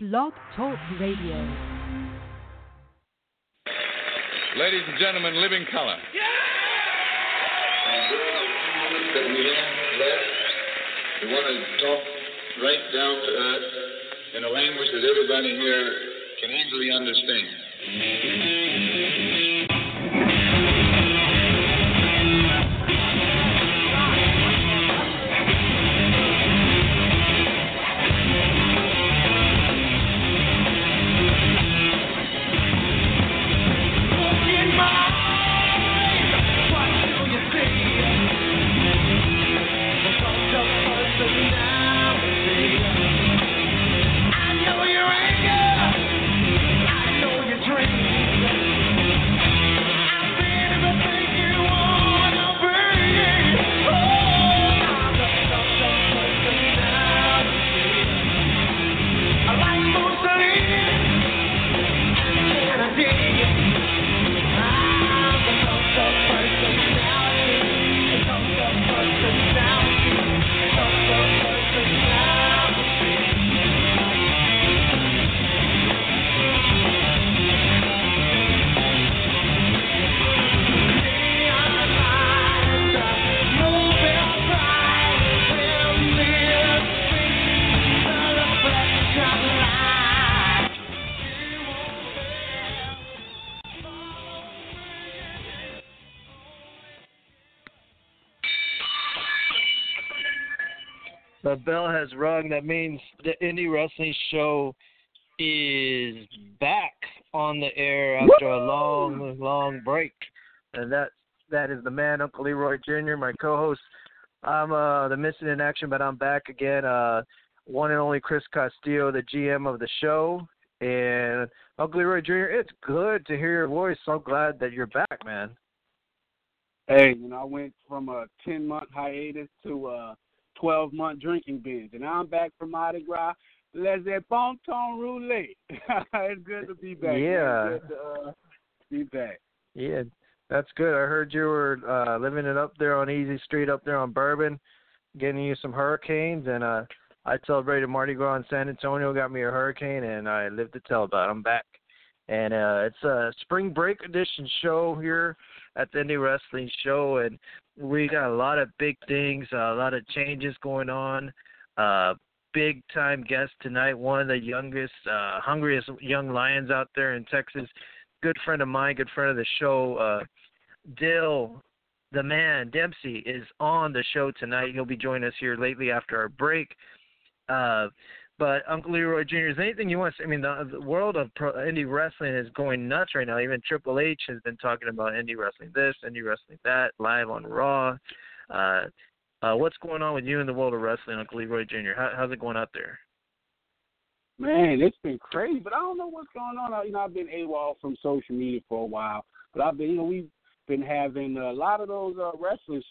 Blog Talk Radio. Ladies and gentlemen, Living Color. Yeah! That we have left, we want to talk right down to earth in a language that everybody here can easily understand. The bell has rung. That means the Indie Wrestling Show is back on the air after a long, long break. And that is the man, Uncle Leroy Jr., my co-host. I'm the missing in action, but I'm back again. One and only Chris Castillo, the GM of the show. And Uncle Leroy Jr., it's good to hear your voice. So glad that you're back, man. Hey, you know, I went from a 10-month hiatus to 12-month drinking binge, and I'm back from Mardi Gras. Laissez bon temps rouler. It's good to be back. Yeah, it's good to be back. Yeah, that's good. I heard you were living it up there on Easy Street, up there on Bourbon, getting you some hurricanes, and I celebrated Mardi Gras in San Antonio, got me a hurricane, and I lived to tell about it. I'm back, and it's a spring break edition show here at the Indie Wrestling Show, and we got a lot of big things, a lot of changes going on. Big-time guest tonight, one of the youngest, hungriest young lions out there in Texas. Good friend of mine, good friend of the show. Dyl, the man, Dempsey, is on the show tonight. He'll be joining us here lately after our break. But Uncle Leroy Jr., is there anything you want to say? I mean, the world of indie wrestling is going nuts right now. Even Triple H has been talking about indie wrestling this, indie wrestling that, live on Raw. What's going on with you in the world of wrestling, Uncle Leroy Jr.? How's it going out there? Man, it's been crazy, but I don't know what's going on. You know, I've been AWOL from social media for a while, but I've been, you know, we've been having a lot of those wrestling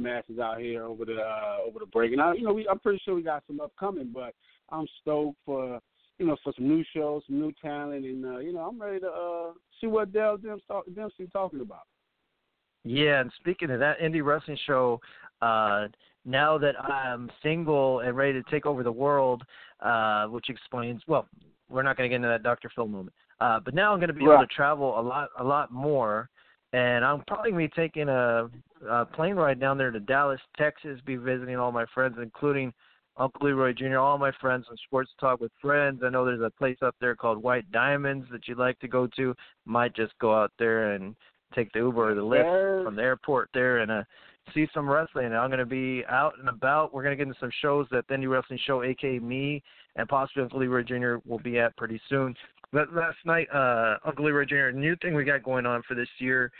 matches out here over the break, and I'm pretty sure we got some upcoming, but I'm stoked for some new shows, some new talent, and I'm ready to see what Dyl Dempsey talking about. Yeah, and speaking of that Indie Wrestling Show, now that I'm single and ready to take over the world, which explains, well, we're not going to get into that Dr. Phil moment, but now I'm going to be able to travel a lot more. And I'm probably going to be taking a plane ride down there to Dallas, Texas, be visiting all my friends, including Uncle Leroy Jr., all my friends on Sports Talk with Friends. I know there's a place up there called White Diamonds that you'd like to go to. Might just go out there and take the Uber or the Lyft from the airport there and see some wrestling. I'm going to be out and about. We're going to get into some shows that the Indie Wrestling Show, a.k.a. me, and possibly Uncle Leroy Jr. will be at pretty soon. But last night, Uncle Leroy Jr., new thing we got going on for this year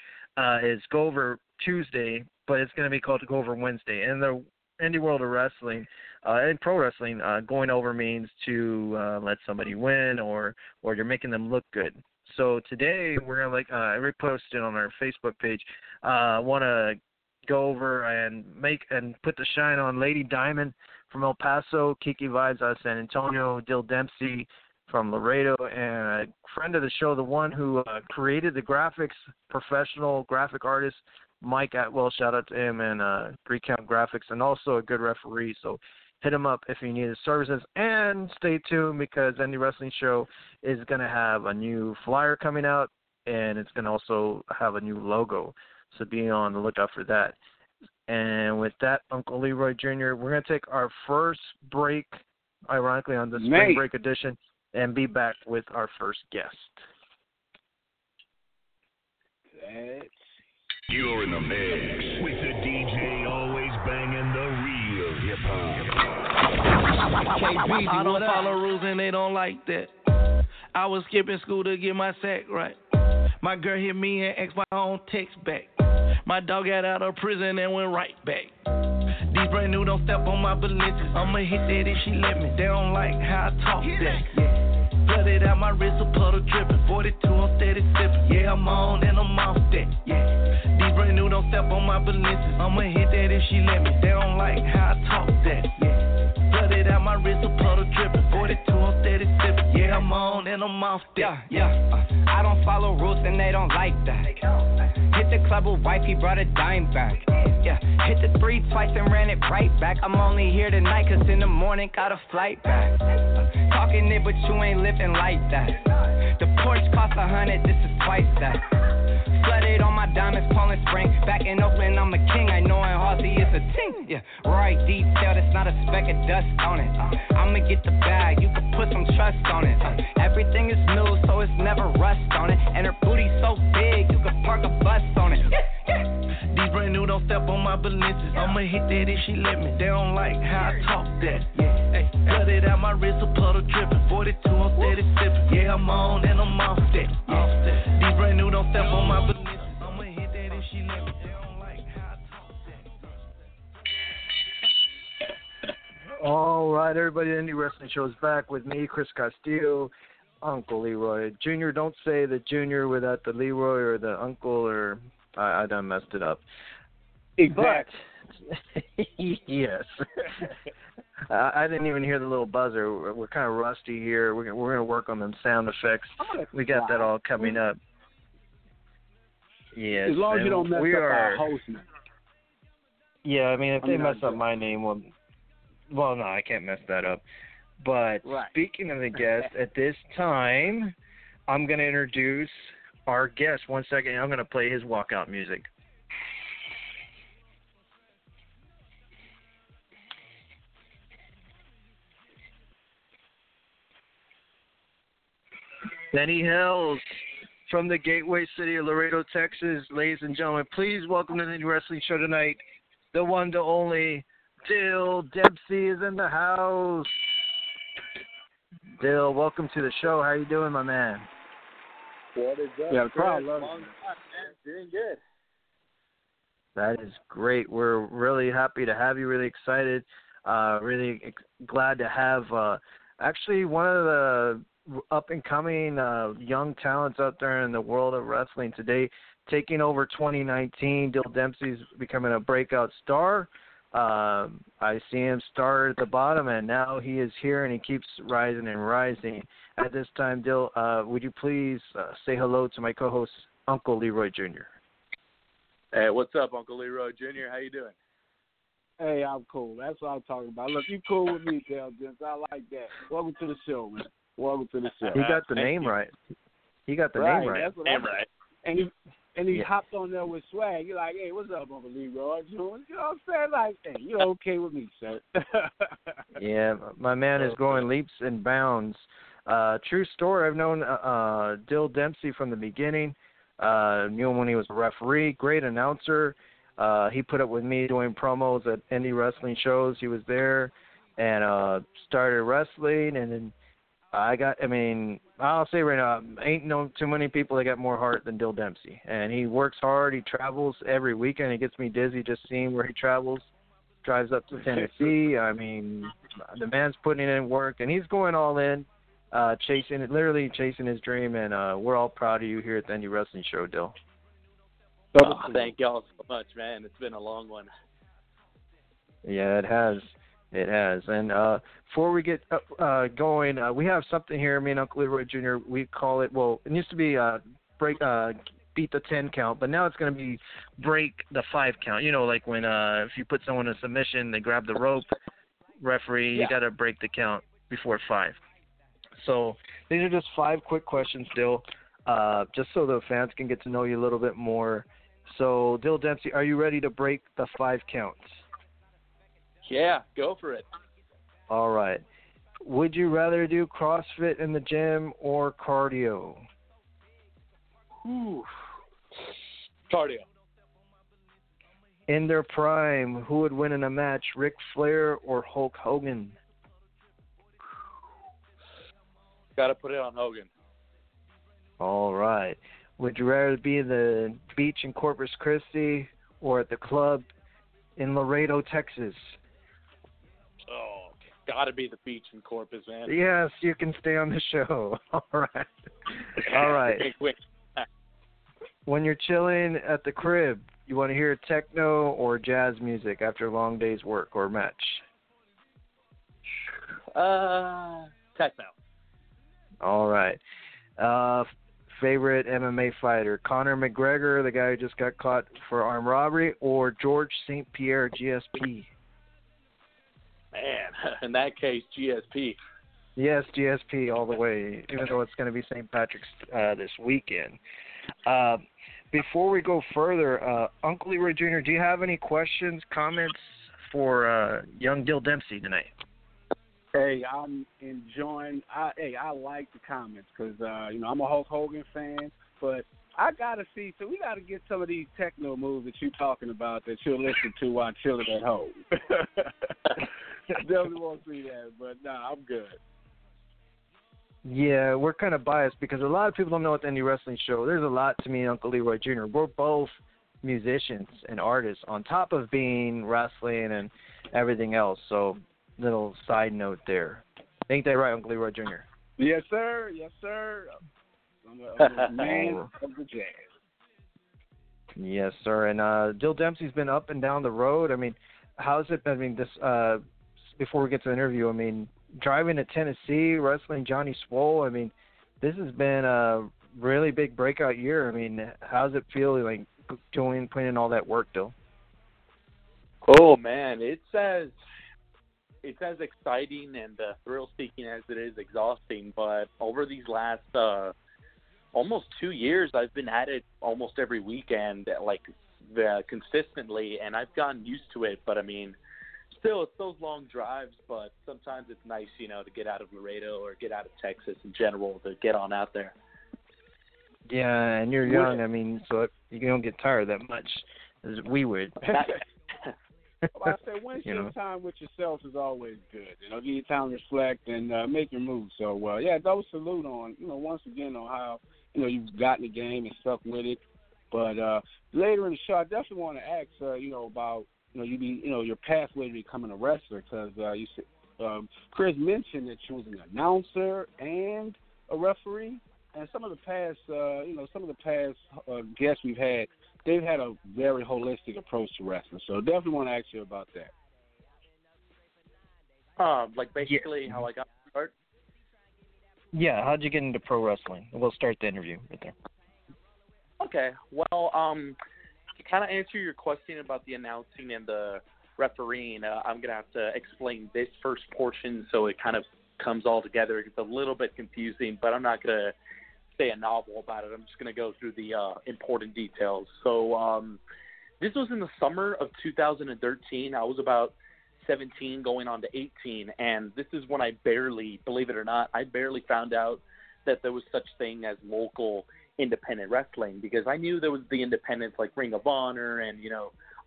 is Go Over Tuesday, but it's going to be called Go Over Wednesday. In the indie world of wrestling and pro wrestling, going over means to let somebody win or you're making them look good. So today we're going to, I reposted on our Facebook page, want to go over and make and put the shine on Lady Diamond from El Paso, Kiki Vives out of San Antonio, Dyl Dempsey from Laredo, and a friend of the show, the one who created the graphics, professional graphic artist, Mike Atwell, shout out to him, and Recount Graphics, and also a good referee. So Hit him up if you need his services. And stay tuned, because Indie Wrestling Show is going to have a new flyer coming out, and it's going to also have a new logo. So be on the lookout for that. And with that, Uncle Leroy Jr., we're going to take our first break, ironically, on the spring break edition, and be back with our first guest. You're in the mix with the DJ always banging the real hip-hop. KB, I don't follow rules and they don't like that. I was skipping school to get my sack right. My girl hit me and asked my own text back. My dog got out of prison and went right back. These brand new don't step on my Balenciaga. I'ma hit that if she let me. They don't like how I talk that. Flooded out my wrist, a puddle dripping. 42, I'm steady sipping. Yeah, I'm on and I'm off that. These brand new don't step on my Balenciaga. I'ma hit that if she let me. They don't like how I talk that. Flooded out my wrist, a puddle dripping. 42, I'm steady sipping. Yeah, I'm on and I'm off that. I don't follow rules and they don't like that. Hit the club with wife, he brought a dime back. Hit the three twice and ran it right back. I'm only here tonight, cause in the morning got a flight back. Talking it, but you ain't living like that. The Porsche cost 100, this is twice that. Flooded on my diamonds, Poland Spring. Back in Oakland, I'm a king. I know in Halsey it's a ting. Right detail, that's not a speck of dust on it. I'ma get the bag, you can put some trust on it. Everything is new, so it's never rust on it. And her booty so big, you can park a bus on it. These brand new don't step on my Balenciagas. I'ma hit that if she let me. They don't like how I talk that. Cut it out my wrist, a puddle dripping. 42, I'm steady sipping. Yeah, I'm on and I'm off that. These brand new don't step on my Balenciagas. I'ma hit that if she let me. They don't like how I talk that. All right, everybody. Indie Wrestling Show is back with me, Chris Castillo, Uncle Leroy Jr. Don't say the Jr. without the Leroy or the Uncle, or I done messed it up. Exact. But, yes. I didn't even hear the little buzzer. We're kind of rusty here. We're going to work on them sound effects. We got that all coming up. Yes. As long as you don't mess up our host name. Yeah, I mean, if they mess up my name, well, no, I can't mess that up. But speaking of the guest, at this time, I'm going to introduce our guest. 1 second, I'm going to play his walkout music. Benny Hells from the gateway city of Laredo, Texas. Ladies and gentlemen, please welcome to the wrestling show tonight, the one, the only, Dyl Dempsey is in the house. Dyl, welcome to the show. How you doing, my man? What is up? Yeah, probably. Doing good. That is great. We're really happy to have you. Really excited. Really glad to have actually one of the up and coming young talents out there in the world of wrestling today, taking over 2019. Dyl Dempsey's becoming a breakout star. I see him start at the bottom, and now he is here, and he keeps rising and rising. At this time, Dyl, would you please say hello to my co-host, Uncle Leroy Jr.? Hey, what's up, Uncle Leroy Jr.? How you doing? Hey, I'm cool. That's what I'm talking about. Look, you cool with me, Dyl. I like that. Welcome to the show, man. Welcome to the show. He got the name right. He got the name right. That's what I'm right. And he hopped on there with swag. You're like, hey, what's up, Uncle Leroy? You know what I'm saying? Like, hey, you're okay with me, sir. Yeah, my man is going leaps and bounds. True story. I've known Dyl Dempsey from the beginning. Knew him when he was a referee. Great announcer. He put up with me doing promos at indie wrestling shows. He was there and started wrestling. And then I'll say right now, ain't no too many people that got more heart than Dyl Dempsey. And he works hard. He travels every weekend. It gets me dizzy just seeing where he travels. Drives up to Tennessee. I mean, the man's putting in work, and he's going all in, literally chasing his dream. And we're all proud of you here at the Indie Wrestling Show, Dyl. Oh, thank y'all so much, man. It's been a long one. Yeah, it has. It has. And before we get going, we have something here, me and Uncle Leroy Jr., we call it, well, it used to be beat the 10 count, but now it's going to be break the 5 count. You know, like when if you put someone in submission, they grab the rope. referee, you got to break the count before 5. So these are just 5 quick questions, Dyl, just so the fans can get to know you a little bit more. So, Dyl Dempsey, are you ready to break the 5 counts? Yeah, go for it. All right. Would you rather do CrossFit in the gym or cardio? Ooh. Cardio. In their prime, who would win in a match, Ric Flair or Hulk Hogan? Got to put it on Hogan. All right. Would you rather be in the beach in Corpus Christi or at the club in Laredo, Texas? Oh. Gotta be the beach in Corpus, man. Yes, you can stay on the show. All right. All right. When you're chilling at the crib, you want to hear techno or jazz music after a long day's work or match? Techno. All right. Favorite MMA fighter, Conor McGregor, the guy who just got caught for armed robbery, or George St. Pierre, GSP? Man, in that case, GSP. Yes, GSP all the way, even though it's going to be St. Patrick's this weekend. Before we go further, Uncle Leroy Jr., do you have any questions, comments for young Dyl Dempsey tonight? Hey, I'm enjoying I like the comments because, I'm a Hulk Hogan fan, but I got to see, so we got to get some of these techno moves that you're talking about that you'll listen to while chilling at home. Definitely won't see that, but I'm good. Yeah, we're kind of biased because a lot of people don't know what the indie wrestling show. There's a lot to me and Uncle Leroy Jr. We're both musicians and artists on top of being wrestling and everything else. So, little side note there. Ain't that right, Uncle Leroy Jr.? Yes, sir. Yes, sir. I'm a man of the jazz. Yes, sir. And Dyl Dempsey's been up and down the road. I mean, how's it been? I mean, this before we get to the interview, I mean, driving to Tennessee, wrestling Johnny Swole. I mean, this has been a really big breakout year. I mean, how's it feel like doing, putting in all that work, Dyl? Oh man, it's as exciting and thrill-seeking as it is exhausting. But over these last almost 2 years, I've been at it almost every weekend, like consistently, and I've gotten used to it. But I mean, still, it's those long drives. But sometimes it's nice, to get out of Laredo or get out of Texas in general to get on out there. Yeah, and you're young. I mean, so you don't get tired that much as we would. Well, I say, wasting time with yourself is always good. Give your time to reflect and make your moves. So, those salute on, once again on how, you've gotten the game and stuck with it. But later in the show, I definitely want to ask, about, your pathway to becoming a wrestler because you said, Chris mentioned that you was an announcer and a referee. And some of the past guests we've had, they've had a very holistic approach to wrestling. So definitely want to ask you about that. How I got started? Yeah, how'd you get into pro wrestling? We'll start the interview right there. Okay, well, to kind of answer your question about the announcing and the refereeing, I'm going to have to explain this first portion so it kind of comes all together. It's a little bit confusing, but I'm not going to say a novel about it. I'm just going to go through the important details. So this was in the summer of 2013. I was about 17 going on to 18, and this is when I barely, believe it or not, found out that there was such thing as local independent wrestling because I knew there was the independents like Ring of Honor and,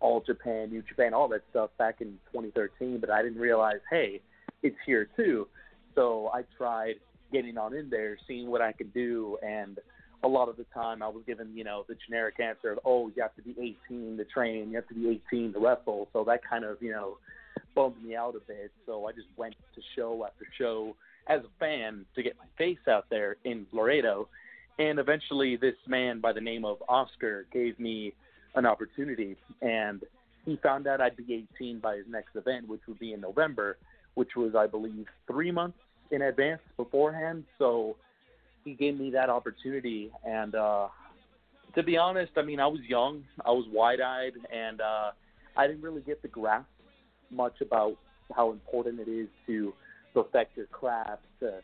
All Japan, New Japan, all that stuff back in 2013, but I didn't realize, hey, it's here too. So I tried getting on in there, seeing what I could do, and a lot of the time I was given, the generic answer of, you have to be 18 to train, you have to be 18 to wrestle, so that kind of, bummed me out a bit, so I just went to show after show as a fan to get my face out there in Laredo, and eventually this man by the name of Oscar gave me an opportunity, and he found out I'd be 18 by his next event, which would be in November, which was, I believe, 3 months in advance beforehand. So he gave me that opportunity. And to be honest, I mean, I was young. I was wide-eyed, and I didn't really get the grasp much about how important it is to perfect your craft, to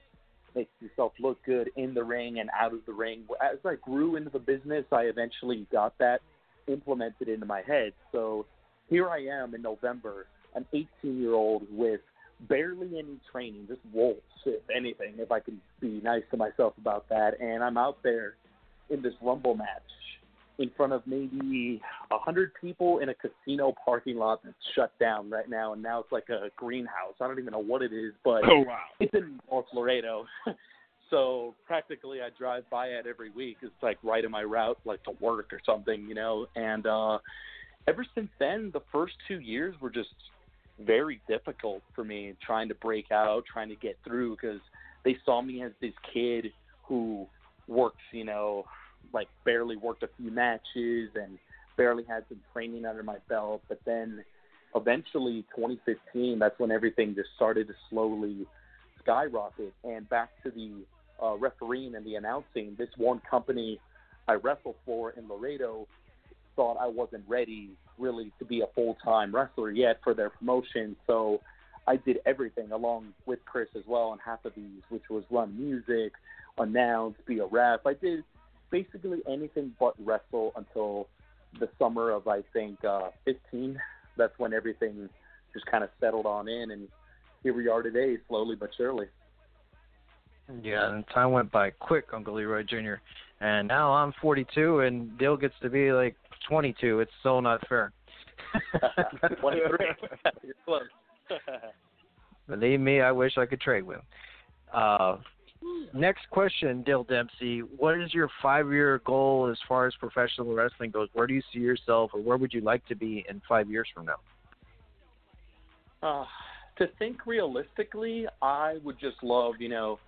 make yourself look good in the ring and out of the ring. As I grew into the business, I eventually got that implemented into my head. So here I am in November, an 18-year-old with barely any training, just wolves, if anything, if I can be nice to myself about that. And I'm out there in this Rumble match in front of maybe 100 people in a casino parking lot that's shut down right now, and now it's like a greenhouse. I don't even know what it is, but It's in North Laredo. So practically I drive by it every week. It's like right in my route, like to work or something, you know. And ever since then, the first 2 years were just very difficult for me, trying to break out, trying to get through, because they saw me as this kid who works, you know, like barely worked a few matches and barely had some training under my belt. But then eventually 2015, that's when everything just started to slowly skyrocket. And back to the refereeing and the announcing, this one company I wrestled for in Laredo thought I wasn't ready really to be a full-time wrestler yet for their promotion. So I did everything along with Chris as well on half of these, which was run music, announce, be a ref. I did basically anything but wrestle until the summer of, I think, 15. That's when everything just kind of settled on in, and here we are today, slowly but surely. Yeah, and time went by quick, Uncle Leroy Jr., and now I'm 42, and Dyl gets to be like 22. It's still not fair. 23. You're close. Believe me, I wish I could trade with him. Next question, Dyl Dempsey. What is your 5-year goal as far as professional wrestling goes? Where do you see yourself, or where would you like to be in 5 years from now? To think realistically, I would just love, you know,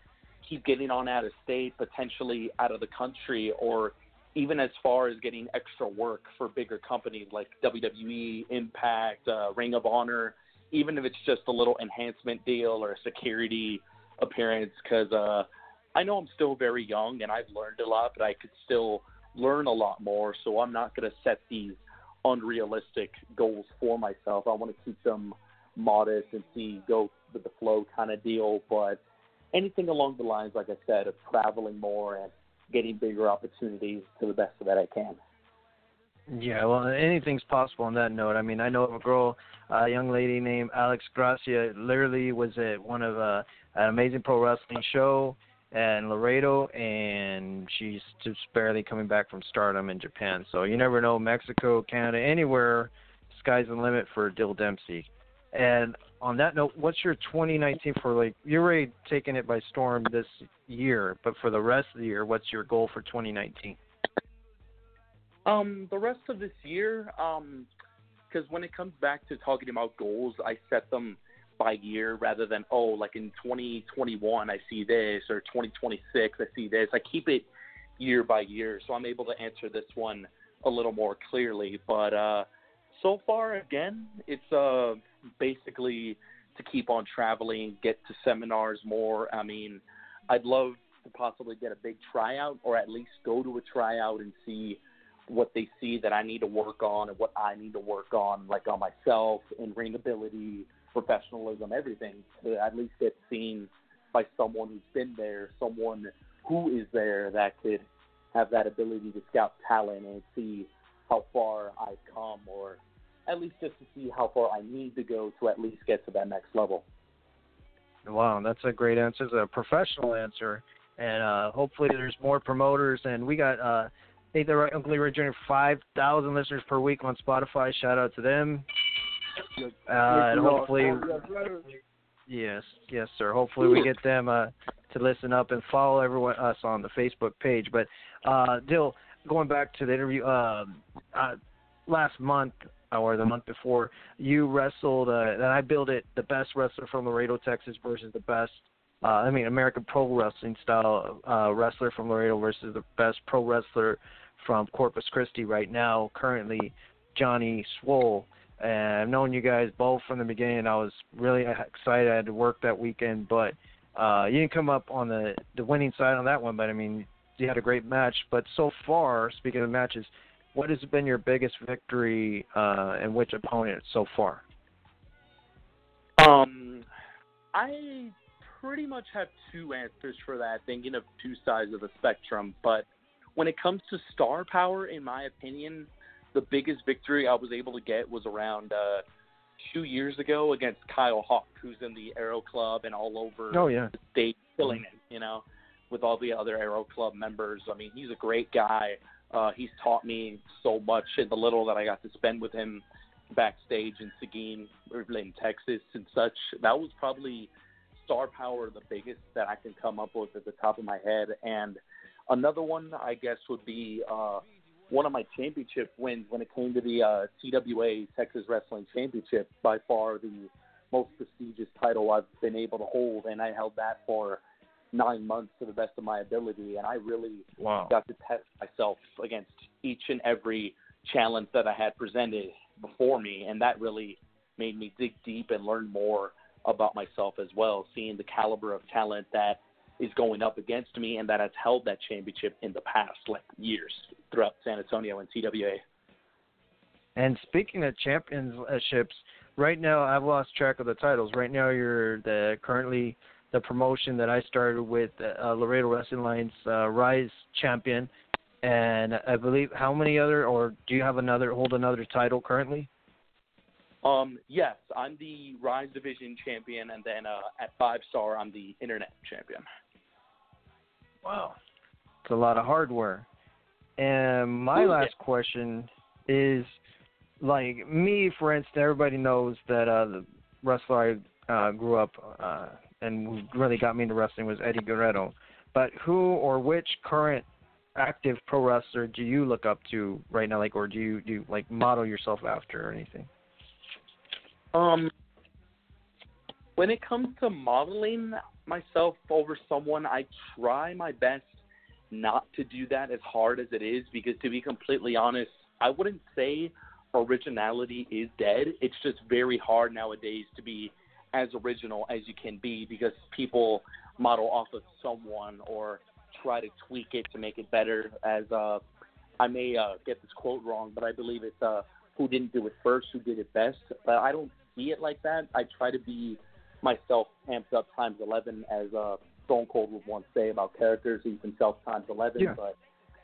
keep getting on out of state, potentially out of the country, or even as far as getting extra work for bigger companies like WWE, Impact, Ring of Honor, even if it's just a little enhancement deal or a security appearance, because I know I'm still very young and I've learned a lot, but I could still learn a lot more. So I'm not going to set these unrealistic goals for myself. I want to keep them modest and see go with the flow kind of deal. But anything along the lines, like I said, of traveling more and getting bigger opportunities to the best of that I can. Yeah, well, anything's possible on that note. I mean, I know of a girl, a young lady named Alex Gracia, literally was at one of an amazing pro wrestling show in Laredo, and she's just barely coming back from stardom in Japan. So you never know, Mexico, Canada, anywhere, sky's the limit for Dyl Dempsey. And on that note, what's your 2019 for, like, you're already taking it by storm this year, but for the rest of the year, what's your goal for 2019? The rest of this year, because when it comes back to talking about goals, I set them by year rather than, oh, like in 2021, I see this, or 2026, I see this. I keep it year by year, so I'm able to answer this one a little more clearly. But so far, again, it's basically to keep on traveling, get to seminars more. I mean, I'd love to possibly get a big tryout, or at least go to a tryout and see what they see that I need to work on and what I need to work on, like on myself and ring ability, professionalism, everything, to at least get seen by someone who's been there, someone who is there that could have that ability to scout talent and see how far I've come, or at least just to see how far I need to go to at least get to that next level. Wow, that's a great answer. It's a professional answer, and hopefully there's more promoters, and we got – Uncle Leroy Jr., 5,000 listeners per week on Spotify. Shout out to them. And hopefully, yes, sir. Hopefully we get them to listen up and follow us on the Facebook page. But Dyl, going back to the interview last month or the month before, you wrestled, and I billed it, the best wrestler from Laredo, Texas versus the best. American pro wrestling style wrestler from Laredo versus the best pro wrestler from Corpus Christi right now, currently Johnny Swole. And I've known you guys both from the beginning. I was really excited. I had to work that weekend, but you didn't come up on the winning side on that one. But, I mean, you had a great match. But so far, speaking of matches, what has been your biggest victory and which opponent so far? I pretty much have two answers for that, thinking of two sides of the spectrum. But when it comes to star power, in my opinion, the biggest victory I was able to get was around 2 years ago against Kyle Hawk, who's in the Aero Club and all over the state, killing it, you know, with all the other Aero Club members. I mean, he's a great guy. He's taught me so much in the little that I got to spend with him backstage in Seguin, in Texas and such. That was probably star power the biggest that I can come up with at the top of my head. And another one, I guess, would be one of my championship wins when it came to the TWA Texas Wrestling Championship, by far the most prestigious title I've been able to hold, and I held that for 9 months to the best of my ability, and I really got to test myself against each and every challenge that I had presented before me, and that really made me dig deep and learn more about myself as well, seeing the caliber of talent that is going up against me and that has held that championship in the past, like, years throughout San Antonio and TWA. And speaking of championships, right now I've lost track of the titles. Right now you're currently the promotion that I started with, Laredo Wrestling Line's Rise champion, and I believe how many other, or do you have another, hold another title currently? Yes, I'm the Rise Division champion, and then at Five Star, I'm the Internet champion. Wow. It's a lot of hardware. And my last question is, like, me, for instance, everybody knows that the wrestler I grew up and really got me into wrestling was Eddie Guerrero. But who or which current active pro wrestler do you look up to right now, like, or do you like model yourself after or anything? When it comes to modeling myself over someone, I try my best not to do that as hard as it is, because to be completely honest, I wouldn't say originality is dead. It's just very hard nowadays to be as original as you can be, because people model off of someone or try to tweak it to make it better. As I may get this quote wrong, but I believe it's who didn't do it first, who did it best. But I don't see it like that. I try to be myself amped up times 11, as Stone Cold would once say about characters, he's himself times 11, but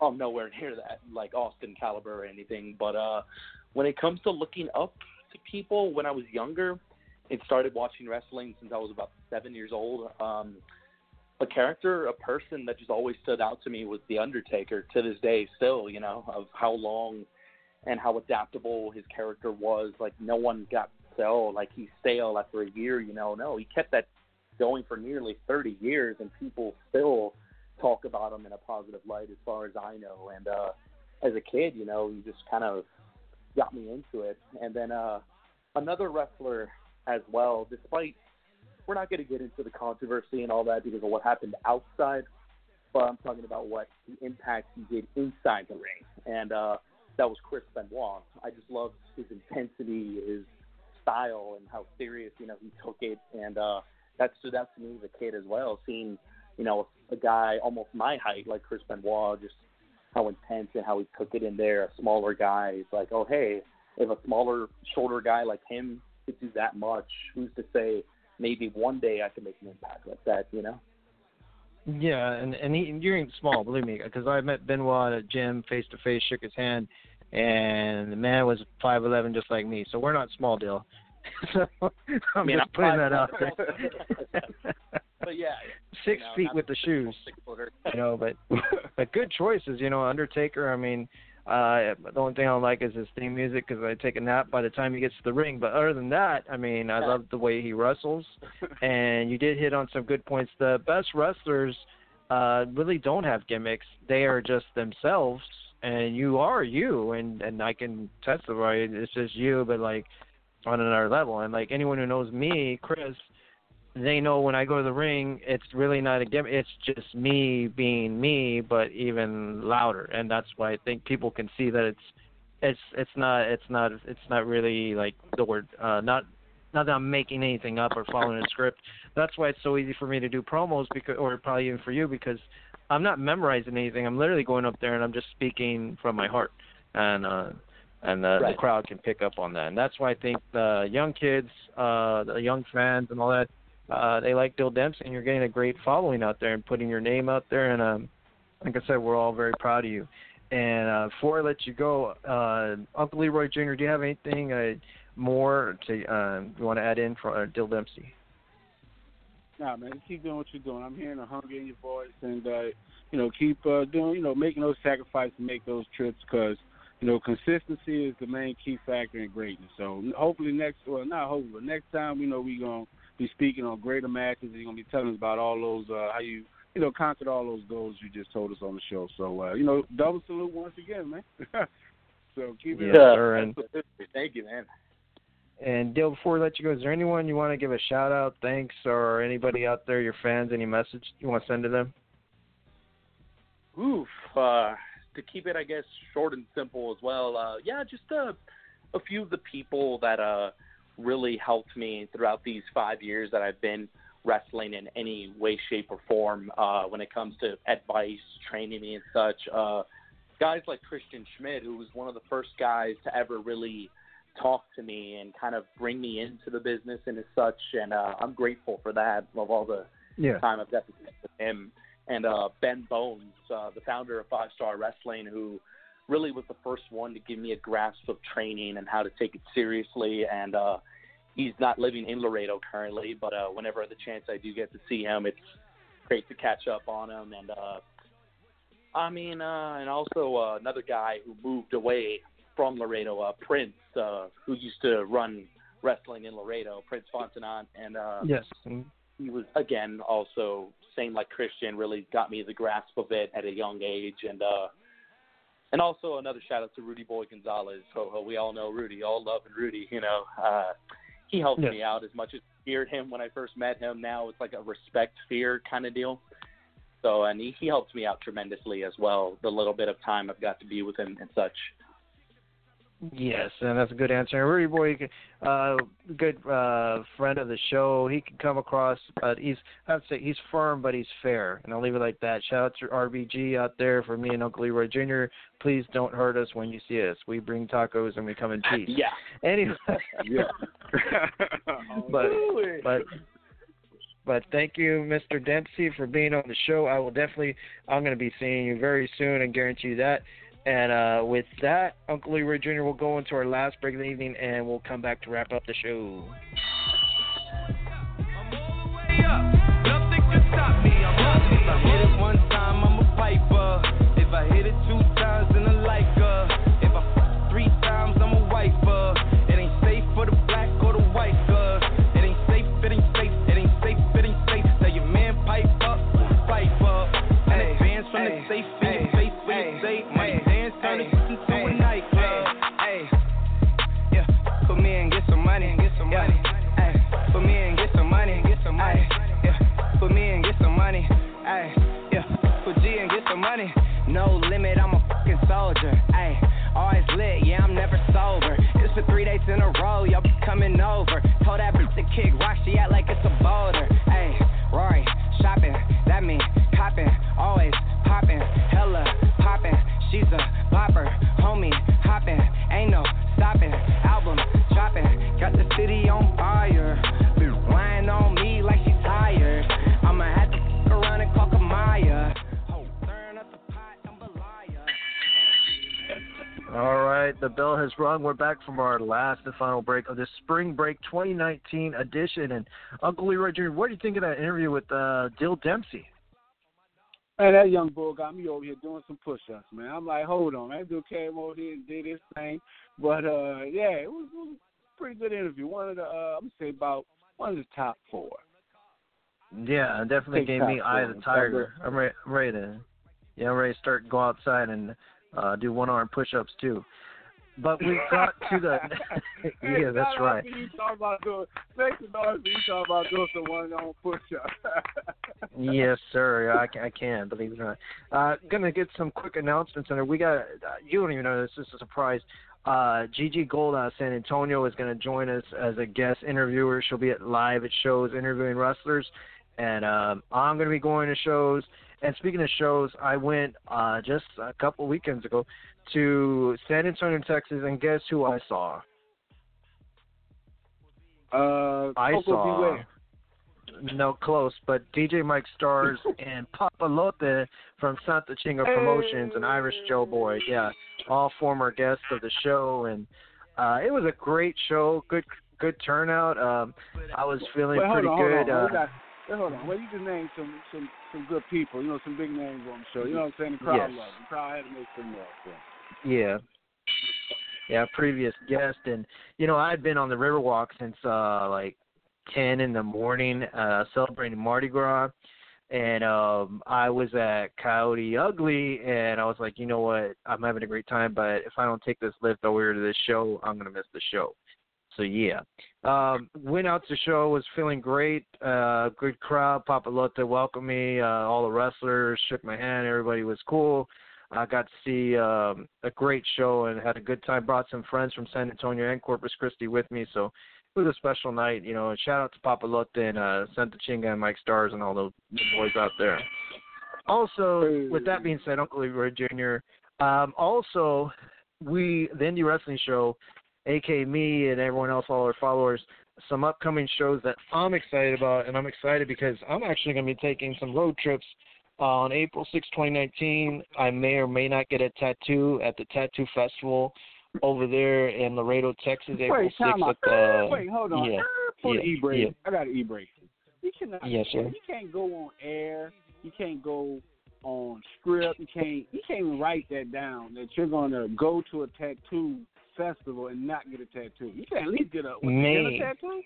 I'm nowhere near that, like Austin caliber or anything. But when it comes to looking up to people, when I was younger and started watching wrestling since I was about 7 years old, a character, a person that just always stood out to me was The Undertaker, to this day still, you know, of how long and how adaptable his character was. Like, no one got he's stale after a year, you know. No, he kept that going for nearly 30 years, and people still talk about him in a positive light as far as I know. And as a kid, you know, he just kind of got me into it. And then another wrestler as well, despite we're not going to get into the controversy and all that because of what happened outside, but I'm talking about what the impact he did inside the ring. And that was Chris Benoit. I just loved his intensity, his style, and how serious, you know, he took it. And that stood out to me as a kid as well, seeing, you know, a guy almost my height like Chris Benoit, just how intense and how he took it in there. A smaller guy, it's like, oh, hey, if a smaller, shorter guy like him could do that much, who's to say maybe one day I can make an impact like that, you know? Yeah, and you're small, believe me, because I met Benoit at a gym face-to-face, shook his hand, and the man was 5'11", just like me. So we're not small, Dyl. So I'm putting that out there. But yeah, 6 feet with the shoes, you know. But good choices, you know. Undertaker. I mean, the only thing I don't like is his theme music, because I take a nap by the time he gets to the ring. But other than that, I mean, I love the way he wrestles. And you did hit on some good points. The best wrestlers really don't have gimmicks. They are just themselves. And you are you, and I can testify, it's just you, but, like, on another level. And, like, anyone who knows me, Chris, they know when I go to the ring, it's really not a gimmick. It's just me being me, but even louder. And that's why I think people can see that it's not really, like, the word not that I'm making anything up or following a script. That's why it's so easy for me to do promos, because, or probably even for you, because I'm not memorizing anything. I'm literally going up there and I'm just speaking from my heart. And And the crowd can pick up on that. And that's why I think the young kids, the young fans and all that, they like Dyl Dempsey, and you're getting a great following out there and putting your name out there. And like I said, we're all very proud of you. And before I let you go, Uncle Leroy Jr., do you have anything more you want to add in for Dyl Dempsey? Nah, man, keep doing what you're doing. I'm hearing the hunger in your voice, and, keep doing, making those sacrifices and make those trips, because, consistency is the main key factor in greatness. So hopefully next time, we're going to be speaking on greater matches, and you're going to be telling us about all those, how you, conquered all those goals you just told us on the show. So, double salute once again, man. So keep it up. Yeah, thank you, man. And, Dyl, before we let you go, is there anyone you want to give a shout-out, thanks, or anybody out there, your fans, any message you want to send to them? Oof. To keep it, I guess, short and simple as well, just a few of the people that really helped me throughout these 5 years that I've been wrestling in any way, shape, or form when it comes to advice, training, and such. Guys like Christian Schmidt, who was one of the first guys to ever really talk to me and kind of bring me into the business and as such, and I'm grateful for that, of all the time I've got to spend with him. And Ben Bones, the founder of Five Star Wrestling, who really was the first one to give me a grasp of training and how to take it seriously. And he's not living in Laredo currently, but whenever the chance I do get to see him, it's great to catch up on him. And and also another guy who moved away from Laredo, Prince, who used to run wrestling in Laredo, Prince Fontenant, and he was, again, also same like Christian, really got me the grasp of it at a young age. And and also another shout out to Rudy Boy Gonzalez. So we all know Rudy, all love and Rudy, he helped me out as much as I feared him when I first met him. Now it's like a respect fear kind of deal. So, and he helped me out tremendously as well, the little bit of time I've got to be with him and such. Yes, and that's a good answer. And Rudy Boy, good friend of the show. He can come across, but he's firm, but he's fair. And I'll leave it like that. Shout out to RBG out there for me and Uncle Leroy Jr. Please don't hurt us when you see us. We bring tacos and we come in peace. Yeah. Anyway. Yeah. But thank you, Mr. Dempsey, for being on the show. I'm going to be seeing you very soon, and guarantee you that. And with that, Uncle Leroy Jr., we'll go into our last break of the evening, and we'll come back to wrap up the show. I'm all the way up. Nothing can stop me. I'm up. If I hit it one time, I'm a piper. If I hit it two times, then I like her. If I fuck three times, I'm a wiper. It ain't safe for the black or the white girl. It ain't safe, it ain't safe, it ain't safe, it ain't safe. Now your man pipe up, pipe up. And advance from the safe in your face with your date. No limit, I'm a fucking soldier. Ayy, always lit, yeah, I'm never sober. It's for 3 days in a row, y'all be coming over. Told that bitch to kick rock, she act like it's a boulder. Ayy, Rory, shopping, that mean copping. Always popping, hella popping. She's a bopper, homie, hopping. Ain't no stopping, album dropping. Got the city on fire. Be lying on me like she's tired. I'ma have to fuck around and call Kamaya. All right, the bell has rung. We're back from our last and final break of this Spring Break 2019 edition. And Uncle Leroy Jr., what do you think of that interview with Dyl Dempsey? Man, that young bull got me over here doing some push-ups, man. I'm like, hold on, that dude came over here and did his thing. But, it was a pretty good interview. One of the, I'm going to say about one of the top four. Yeah, it definitely gave me Eye of the Tiger. I'm ready to start, go outside and do one-arm push-ups, too. But we got to the... yeah, that's right. Make the noise when you talk about doing some one-arm push-ups. Yes, sir. I can, believe it or not. Going to get some quick announcements in there. We got... you don't even know this. This is a surprise. Gigi Gold out of San Antonio is going to join us as a guest interviewer. She'll be live at shows interviewing wrestlers. And I'm going to be going to shows. And speaking of shows, I went just a couple weekends ago to San Antonio, Texas, and guess who I saw? No, close, but DJ Mike Stars and Papalote from Santa Chinga Promotions and Irish Joe Boy. Yeah, all former guests of the show, and it was a great show. Good turnout. I was feeling pretty good. Hold on. Well, you just named some good people. You know, some big names on the show. You know what I'm saying? The crowd loved them. The crowd had to make some love. So. Yeah, previous guest, and you know, I'd been on the Riverwalk since like 10 in the morning, celebrating Mardi Gras, and I was at Coyote Ugly, and I was like, you know what, I'm having a great time, but if I don't take this Lyft over here to this show, I'm gonna miss the show. So yeah, went out to the show, was feeling great, good crowd. Papalote welcomed me, all the wrestlers shook my hand, everybody was cool. I got to see a great show and had a good time. Brought some friends from San Antonio and Corpus Christi with me, so it was a special night. You know, shout out to Papalote and Santa Chinga and Mike Stars and all those boys out there. Also, with that being said, Uncle Leroy Jr. Also, the Indie Wrestling Show, aka me and everyone else, all our followers, some upcoming shows that I'm excited about, and I'm excited because I'm actually going to be taking some road trips. On April 6, 2019, I may or may not get a tattoo at the Tattoo Festival over there in Laredo, Texas. Wait, hold on. Yeah, I got an e-break. You cannot. Yes, sir. You can't go on air. You can't go on script. You can't even write that down, that you're going to go to a tattoo ffestival and not get a tattoo. You can at least get a tattoo.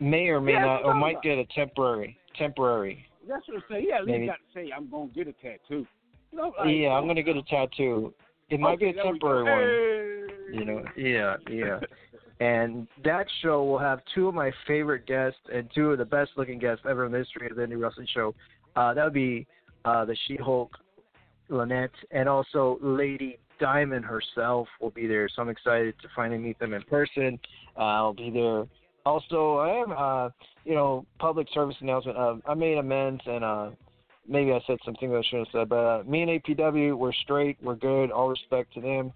May or may not, or might get a temporary. That's what I'm saying. Yeah, at least got to say, I'm going to get a tattoo. You know, I'm going to get a tattoo. It might be a temporary one. You know, yeah. And that show will have two of my favorite guests and two of the best-looking guests ever in the history of the Indie Wrestling Show. That would be the She-Hulk, Lynette, and also Lady Diamond herself will be there. So I'm excited to finally meet them in person. I'll be there. Also, I am, public service announcement. I made amends, and maybe I said something that I shouldn't have said, but me and APW, we're straight, we're good, all respect to them,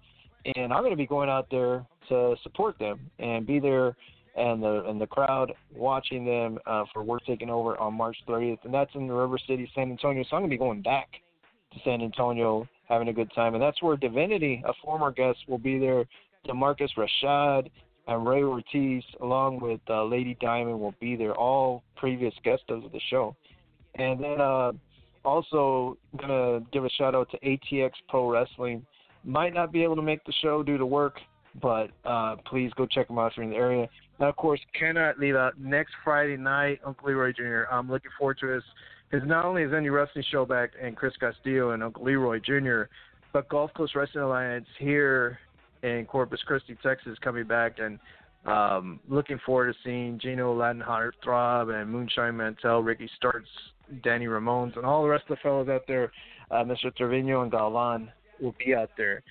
and I'm going to be going out there to support them and be there and the crowd watching them for We're Taking Over on March 30th, and that's in the River City, San Antonio, so I'm going to be going back to San Antonio, having a good time, and that's where Divinity, a former guest, will be there, DeMarcus Rashad, and Ray Ortiz, along with Lady Diamond, will be there, all previous guests of the show. And then also going to give a shout-out to ATX Pro Wrestling. Might not be able to make the show due to work, but please go check them out if you're in the area. Now, of course, cannot leave out next Friday night, Uncle Leroy Jr. I'm looking forward to this, because not only is Indie Wrestling Show back and Chris Castillo and Uncle Leroy Jr., but Gulf Coast Wrestling Alliance here in Corpus Christi, Texas, coming back, and looking forward to seeing Gino Aladdin, Heartthrob, and Moonshine Mantel, Ricky Starks, Danny Ramones, and all the rest of the fellows out there. Mr. Trevino and Galan will be out there.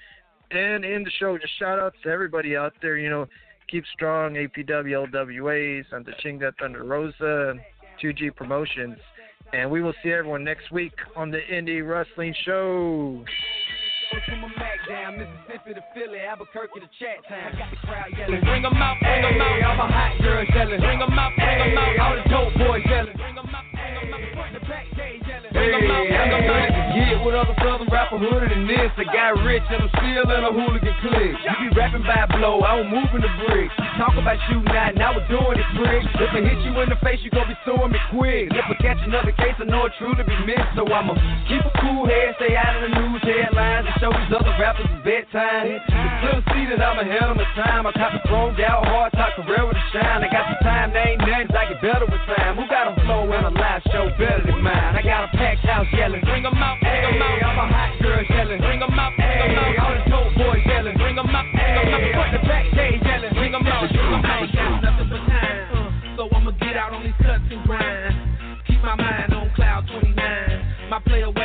And in the show, just shout out to everybody out there. You know, keep strong, APW, LWA, Santa Chinga, Thunder Rosa, 2G Promotions. And we will see everyone next week on the Indie Wrestling Show. From a Mac down, Mississippi to Philly, Albuquerque to Chat Town. I got the crowd yelling, bring them out, bring them out. I'm a hot girl yelling, bring them out, bring them out. All the dope boys yelling, bring them out, bring them out. Front to back, they yelling, bring them out, bring them out. Yeah, with other southern rapper hooded than this, I got rich and I'm still in a hooligan clique. You be rapping by a blow, I don't move in the bricks. Talk about you not, now we're doing it quick. If I hit you in the face, you gon' be suing me quick. If I catch another case, I know it truly be missed, so I'ma keep a cool head, stay out of the news headlines. Show these other rappers it's bedtime. It's little see that I'm ahead of my time. I cop the grown down hard, talk career with a shine. I got some time, they ain't nothing, I get better with time. Who got a flow and a live show better than mine? I got a packed house yelling, bring them out, bring them out. I'm a hot girl yelling, bring them out, bring them out. All the dope boys yelling, bring them out, bring them out. Front the back, they yelling, bring them out. I ain't got nothing but time, so I'ma get out on these cuts and grind. Keep my mind on cloud 29. My player